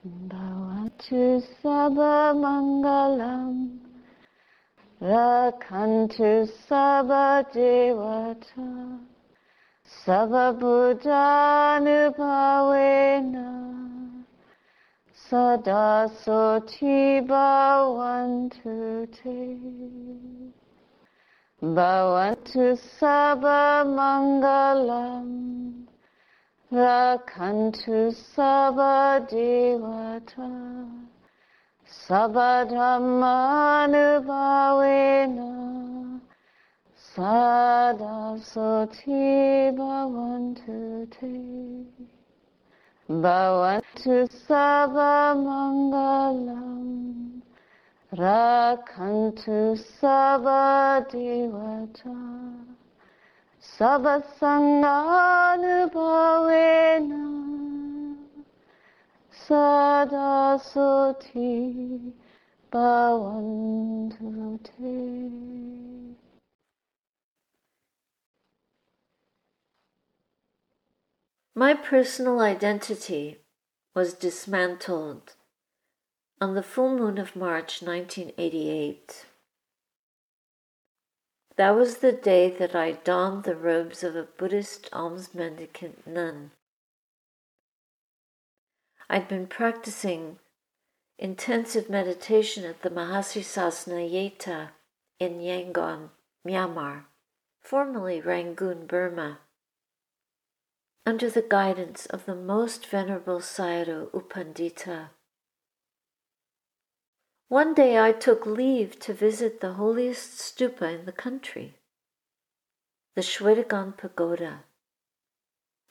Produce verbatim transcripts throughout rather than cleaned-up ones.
Bhavatu sabha mangalam, rakhantu sabha devata, sabha buddhanubhavena, sada soti bhavantu te. Bhavantu sabha mangalam, rakhantu sabha devata, sabha dhammanubhavena, sada soti bhavantu te. Bhavantu sabha mangalam, rakhantu sabha devata, sabha sanganubhavena, sada soti bhavantu te. My personal identity was dismantled on the full moon of March nineteen eighty-eight. That was the day that I donned the robes of a Buddhist alms mendicant nun. I'd been practicing intensive meditation at the Mahasi Sasana Yeiktha in Yangon, Myanmar, formerly Rangoon, Burma, under the guidance of the most venerable Sayadaw U Pandita. One day I took leave to visit the holiest stupa in the country, the Shwedagon Pagoda.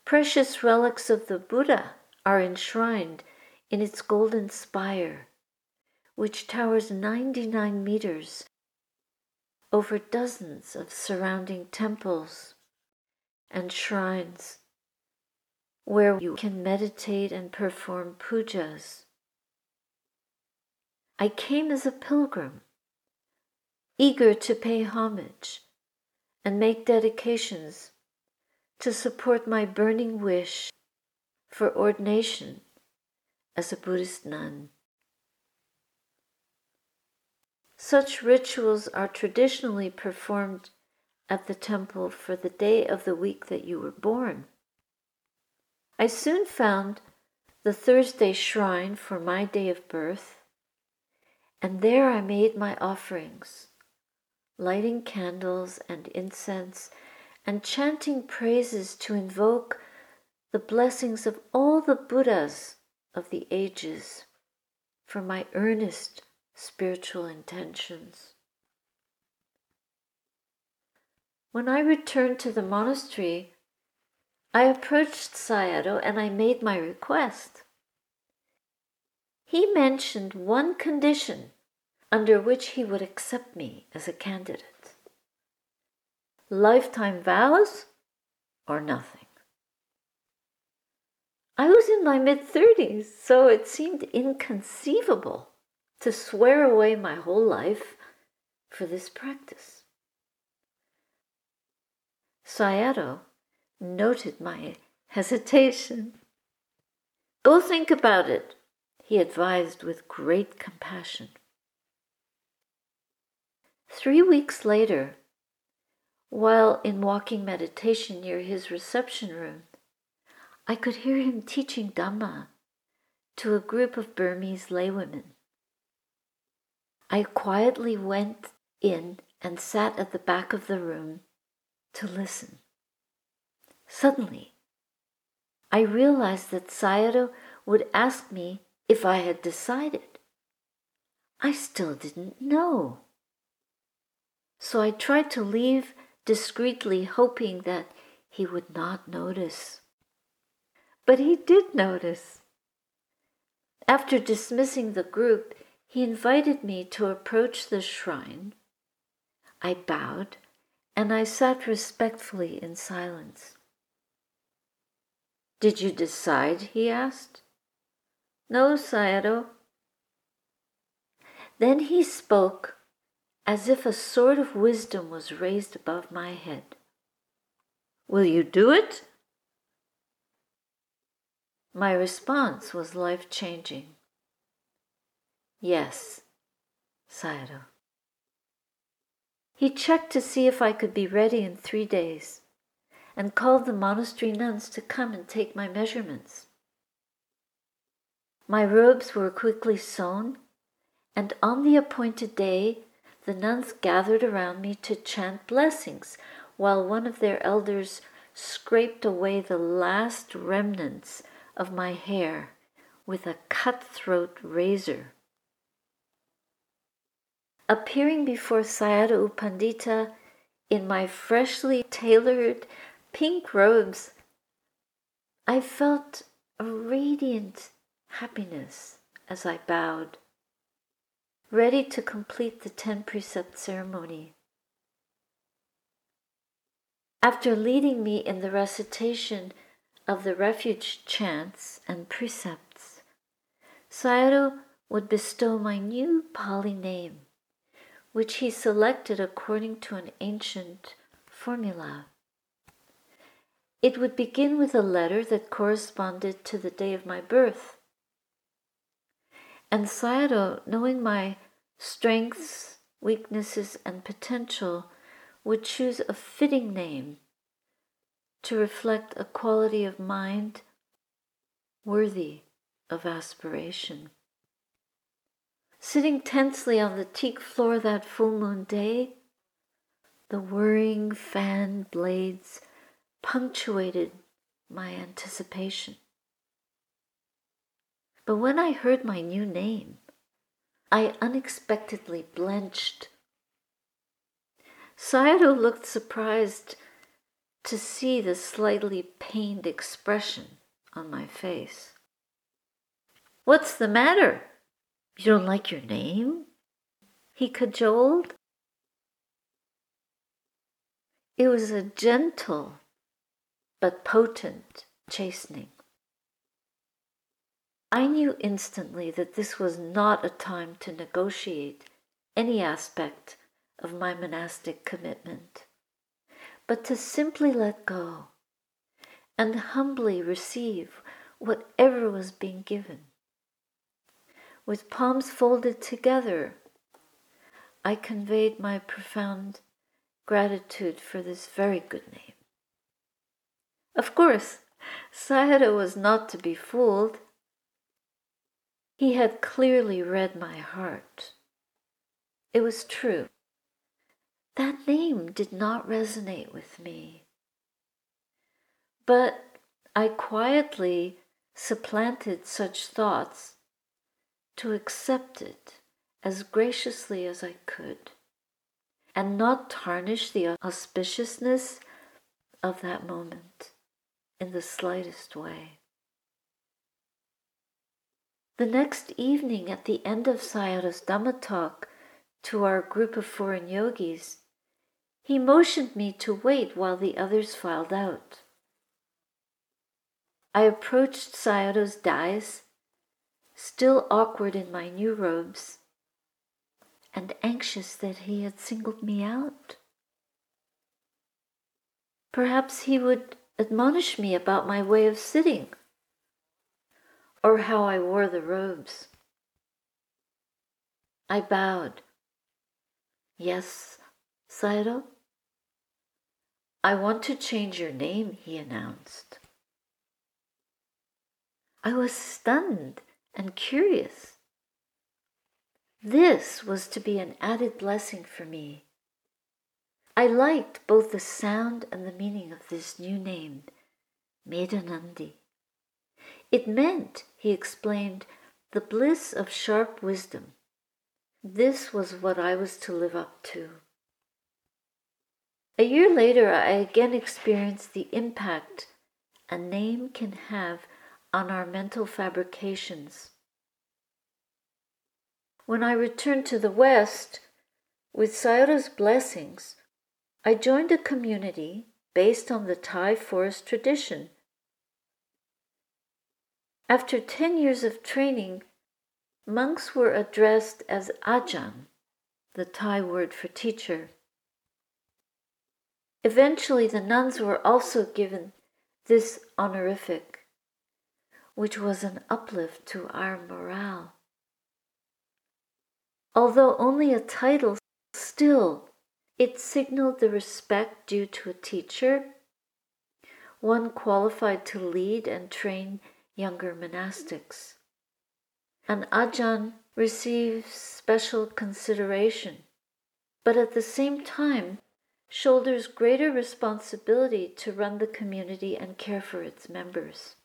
Precious relics of the Buddha are enshrined in its golden spire, which towers ninety-nine meters over dozens of surrounding temples and shrines where you can meditate and perform pujas. I came as a pilgrim, eager to pay homage and make dedications to support my burning wish for ordination as a Buddhist nun. Such rituals are traditionally performed at the temple for the day of the week that you were born. I soon found the Thursday shrine for my day of birth, and there I made my offerings, lighting candles and incense and chanting praises to invoke the blessings of all the Buddhas of the ages for my earnest spiritual intentions. When I returned to the monastery, I approached Sayadaw and I made my request. He mentioned one condition under which he would accept me as a candidate: lifetime vows or nothing. I was in my mid-thirties, so it seemed inconceivable to swear away my whole life for this practice. Sayadaw noted my hesitation. "Go think about it," he advised with great compassion. Three weeks later, while in walking meditation near his reception room, I could hear him teaching Dhamma to a group of Burmese laywomen. I quietly went in and sat at the back of the room to listen. Suddenly, I realized that Sayadaw would ask me if I had decided. I still didn't know. So I tried to leave discreetly, hoping that he would not notice. But he did notice. After dismissing the group, he invited me to approach the shrine. I bowed, and I sat respectfully in silence. "Did you decide?" he asked. "No, Sayadaw." Then he spoke as if a sword of wisdom was raised above my head. "Will you do it?" My response was life-changing. Yes, Sayadaw. He checked to see if I could be ready in three days and called the monastery nuns to come and take my measurements. My robes were quickly sewn, and on the appointed day the nuns gathered around me to chant blessings while one of their elders scraped away the last remnants of my hair with a cutthroat razor. Appearing before Sayadaw U Pandita in my freshly tailored pink robes, I felt a radiant happiness as I bowed, ready to complete the ten precept ceremony. After leading me in the recitation of the refuge chants and precepts, Sayadaw would bestow my new Pali name, which he selected according to an ancient formula. It would begin with a letter that corresponded to the day of my birth. And Sayadaw, knowing my strengths, weaknesses, and potential, would choose a fitting name to reflect a quality of mind worthy of aspiration. Sitting tensely on the teak floor that full moon day, the whirring fan blades punctuated my anticipation. But when I heard my new name, I unexpectedly blenched. Sayadaw looked surprised to see the slightly pained expression on my face. "What's the matter? You don't like your name?" he cajoled. It was a gentle but potent chastening. I knew instantly that this was not a time to negotiate any aspect of my monastic commitment, but to simply let go and humbly receive whatever was being given. With palms folded together, I conveyed my profound gratitude for this very good name. Of course, Sayadaw was not to be fooled. He had clearly read my heart. It was true. That name did not resonate with me. But I quietly supplanted such thoughts to accept it as graciously as I could and not tarnish the auspiciousness of that moment in the slightest way. The next evening, at the end of Sayadaw's Dhamma talk to our group of foreign yogis, he motioned me to wait while the others filed out. I approached Sayadaw's dais, still awkward in my new robes, and anxious that he had singled me out. Perhaps he would admonish me about my way of sitting, or how I wore the robes. I bowed. "Yes, Sayadaw?" "I want to change your name," he announced. I was stunned and curious. This was to be an added blessing for me. I liked both the sound and the meaning of this new name, Medhanandi. It meant, he explained, the bliss of sharp wisdom. This was what I was to live up to. A year later, I again experienced the impact a name can have on our mental fabrications. When I returned to the West, with Sayadaw's blessings, I joined a community based on the Thai forest tradition. After ten years of training, monks were addressed as Ajahn, the Thai word for teacher. Eventually, the nuns were also given this honorific, which was an uplift to our morale. Although only a title, still, it signaled the respect due to a teacher, one qualified to lead and train younger monastics. An Ajahn receives special consideration, but at the same time shoulders greater responsibility to run the community and care for its members.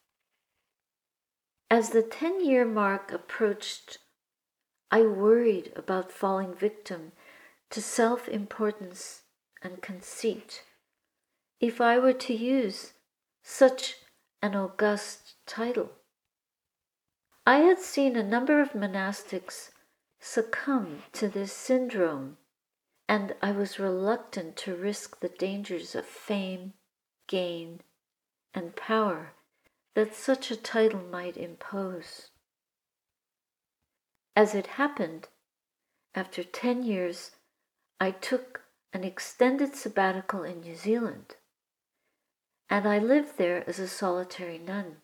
As the ten-year mark approached, I worried about falling victim to self-importance and conceit if I were to use such an august title. I had seen a number of monastics succumb to this syndrome, and I was reluctant to risk the dangers of fame, gain, and power that such a title might impose. As it happened, after ten years, I took an extended sabbatical in New Zealand, and I lived there as a solitary nun.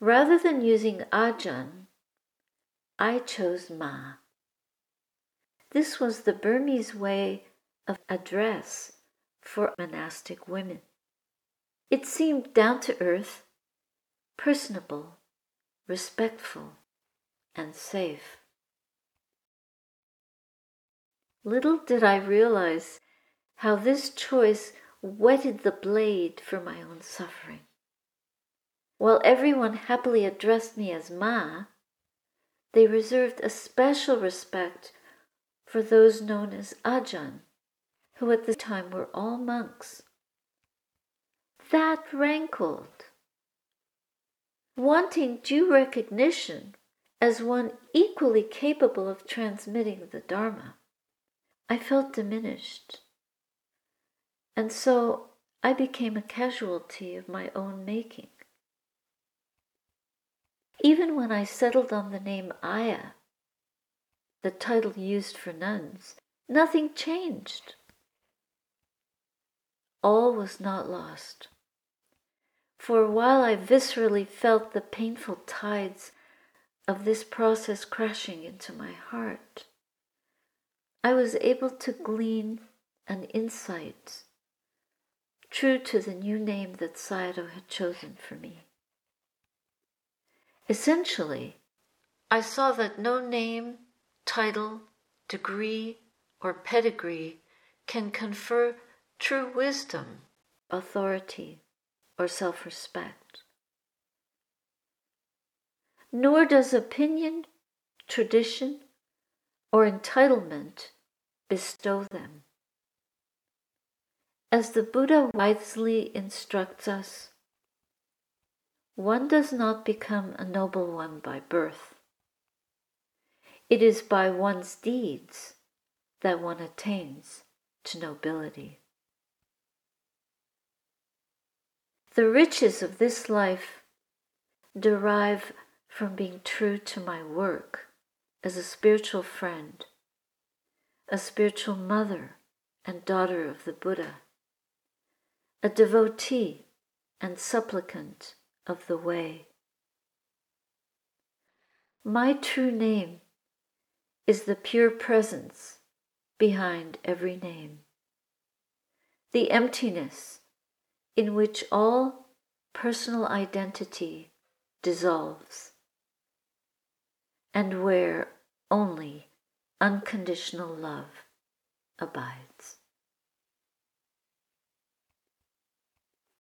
Rather than using Ajahn, I chose Ma. This was the Burmese way of address for monastic women. It seemed down to earth, personable, respectful, and safe. Little did I realize how this choice whetted the blade for my own suffering. While everyone happily addressed me as Ma, they reserved a special respect for those known as Ajahn, who at the time were all monks. That rankled. Wanting due recognition as one equally capable of transmitting the Dharma, I felt diminished, and so I became a casualty of my own making. Even when I settled on the name Ayya, the title used for nuns, nothing changed. All was not lost. For while I viscerally felt the painful tides of this process crashing into my heart, I was able to glean an insight true to the new name that Sayadaw had chosen for me. Essentially, I saw that no name, title, degree, or pedigree can confer true wisdom, authority, or self-respect. Nor does opinion, tradition, or entitlement bestow them. As the Buddha wisely instructs us, one does not become a noble one by birth. It is by one's deeds that one attains to nobility. The riches of this life derive from being true to my work as a spiritual friend, a spiritual mother and daughter of the Buddha, a devotee and supplicant of the way. My true name is the pure presence behind every name, the emptiness in which all personal identity dissolves, and where only unconditional love abides.